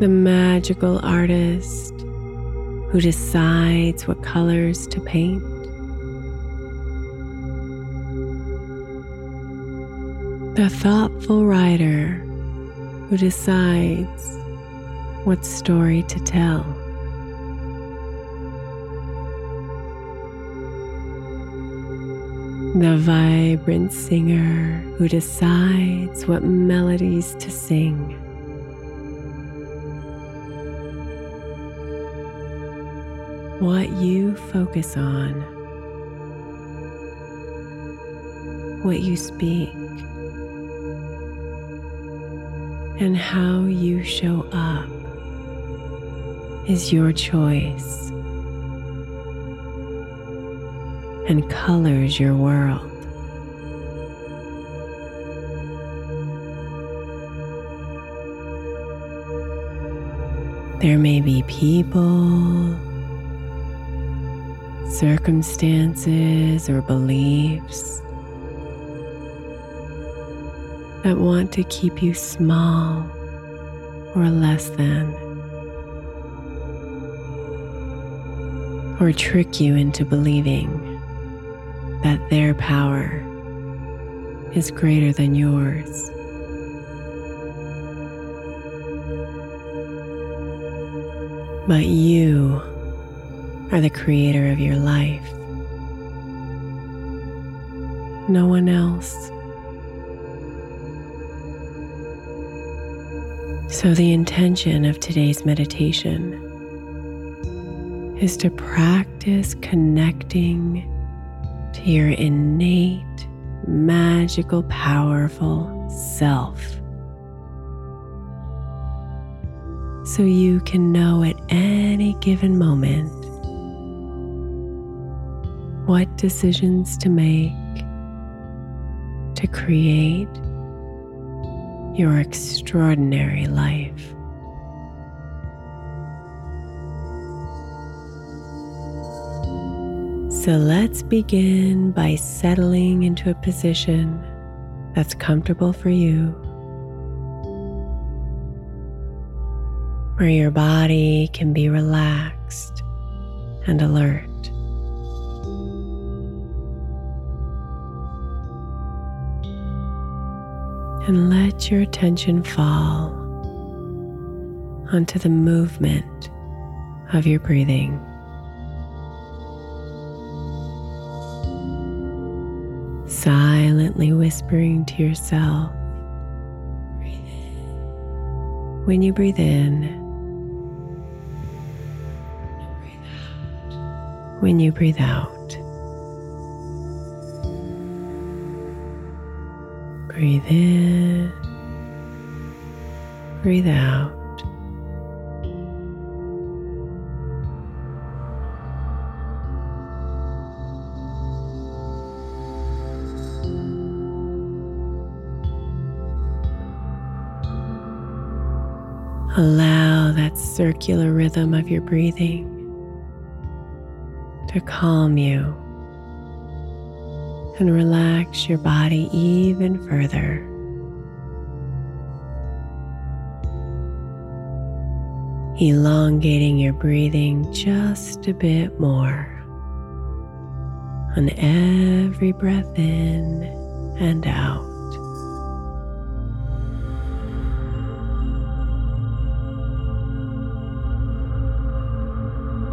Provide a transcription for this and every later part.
The magical artist who decides what colors to paint. The thoughtful writer who decides what story to tell. The vibrant singer who decides what melodies to sing. What you focus on, what you speak, and how you show up is your choice and colors your world. There may be people, circumstances, or beliefs that want to keep you small or less than. or trick you into believing that their power is greater than yours. But you are the creator of your life. No one else. So the intention of today's meditation is to practice connecting to your innate, magical, powerful self, so you can know at any given moment what decisions to make to create your extraordinary life. So let's begin by settling into a position that's comfortable for you, where your body can be relaxed and alert. And let your attention fall onto the movement of your breathing. Silently whispering to yourself, breathe in. When you breathe in, and breathe out. When you breathe out. Breathe in, breathe out. Allow that circular rhythm of your breathing to calm you and relax your body even further. Elongating your breathing just a bit more on every breath in and out.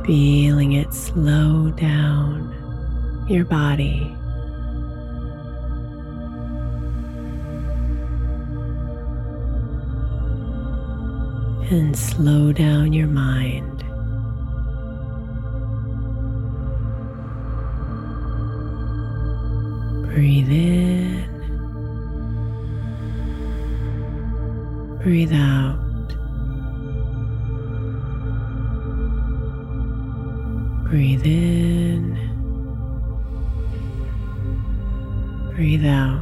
Feeling it slow down your body. And slow down your mind. Breathe in. Breathe out. Breathe in. Breathe out.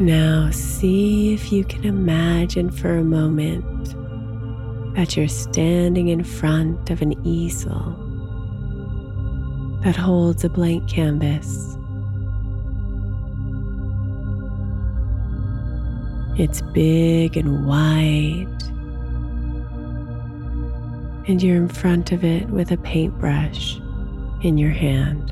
Now see if you can imagine for a moment that you're standing in front of an easel that holds a blank canvas. It's big and wide, and you're in front of it with a paintbrush in your hand.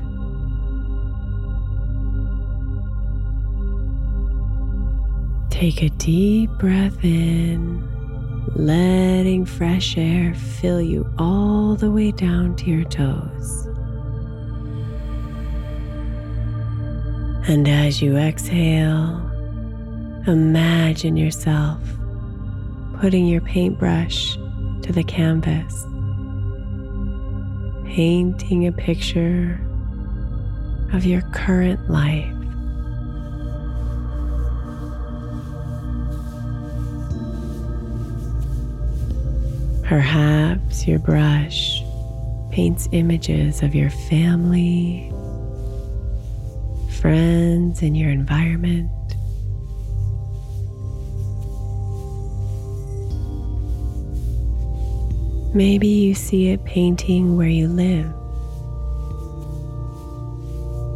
Take a deep breath in, letting fresh air fill you all the way down to your toes. And as you exhale, imagine yourself putting your paintbrush to the canvas, painting a picture of your current life. Perhaps your brush paints images of your family, friends, and your environment. Maybe you see it painting where you live,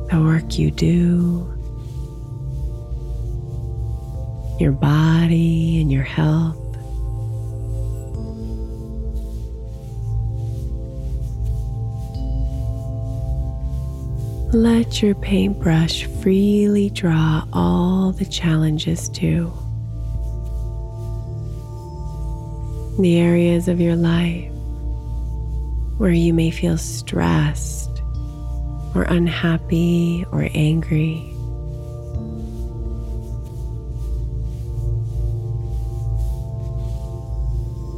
the work you do, your body and your health. Let your paintbrush freely draw all the challenges too. The areas of your life where you may feel stressed or unhappy or angry.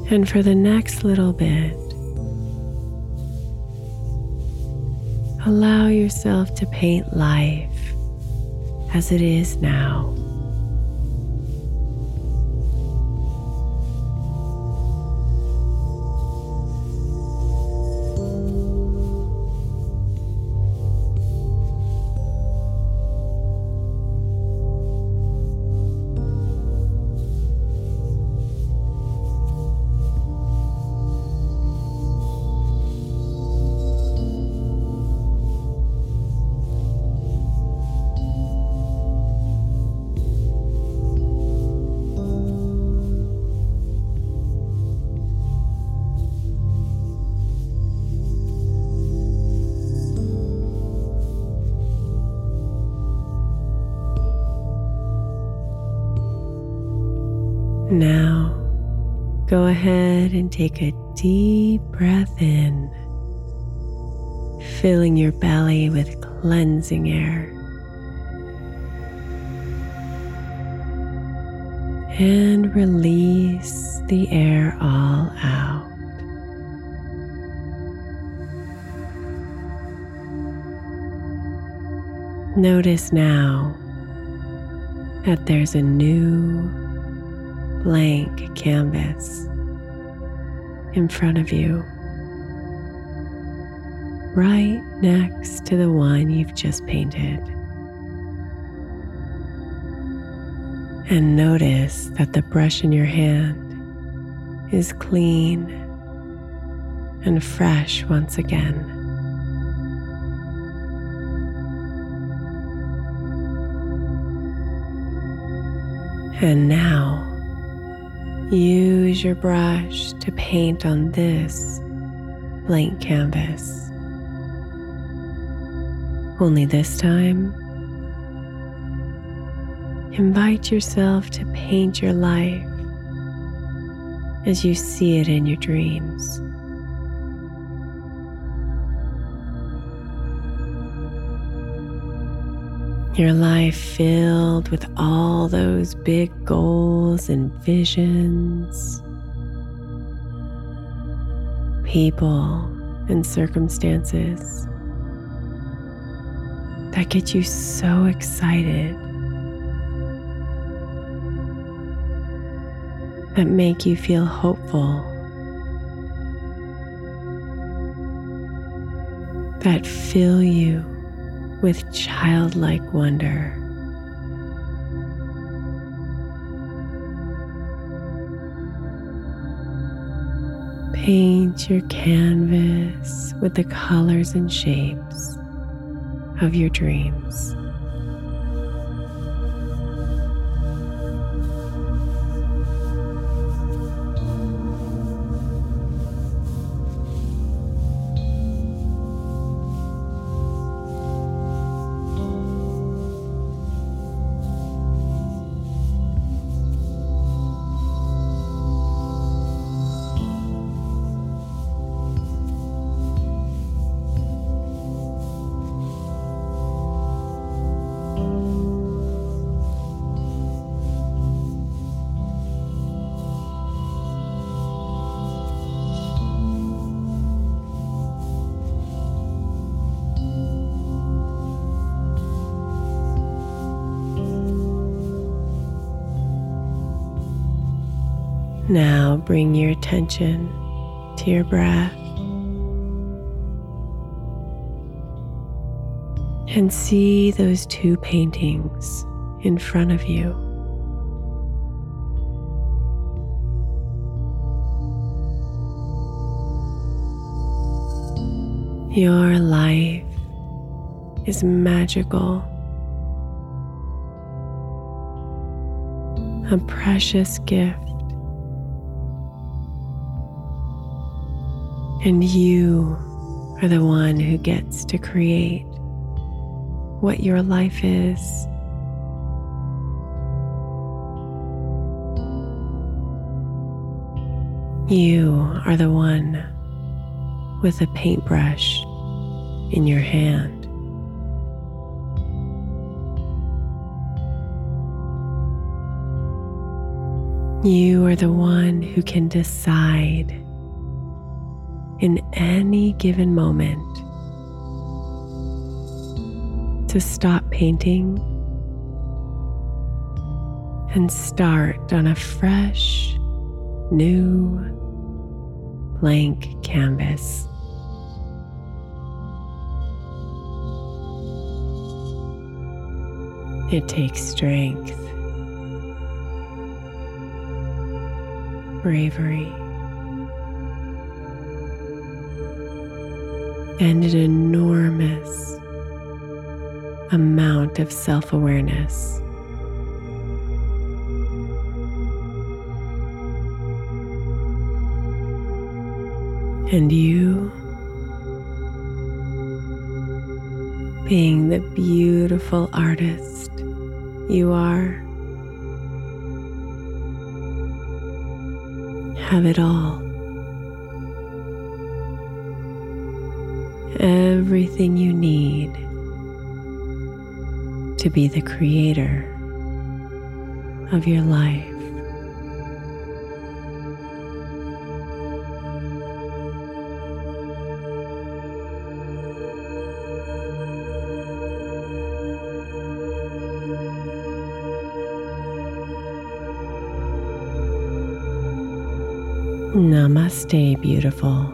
And for the next little bit, allow yourself to paint life as it is now. Now, go ahead and take a deep breath in, filling your belly with cleansing air. And release the air all out. Notice now that there's a new blank canvas in front of you, right next to the one you've just painted. And notice that the brush in your hand is clean and fresh once again. And now, use your brush to paint on this blank canvas. Only this time, invite yourself to paint your life as you see it in your dreams. Your life filled with all those big goals and visions, people and circumstances that get you so excited, that make you feel hopeful, that fill you with childlike wonder. Paint your canvas with the colors and shapes of your dreams. Now bring your attention to your breath and see those two paintings in front of you. Your life is magical, a precious gift, and you are the one who gets to create what your life is. You are the one with a paintbrush in your hand. You are the one who can decide in any given moment to stop painting and start on a fresh, new, blank canvas. It takes strength, bravery, and an enormous amount of self-awareness. And you, being the beautiful artist you are, have it all. Everything you need to be the creator of your life. Namaste, beautiful.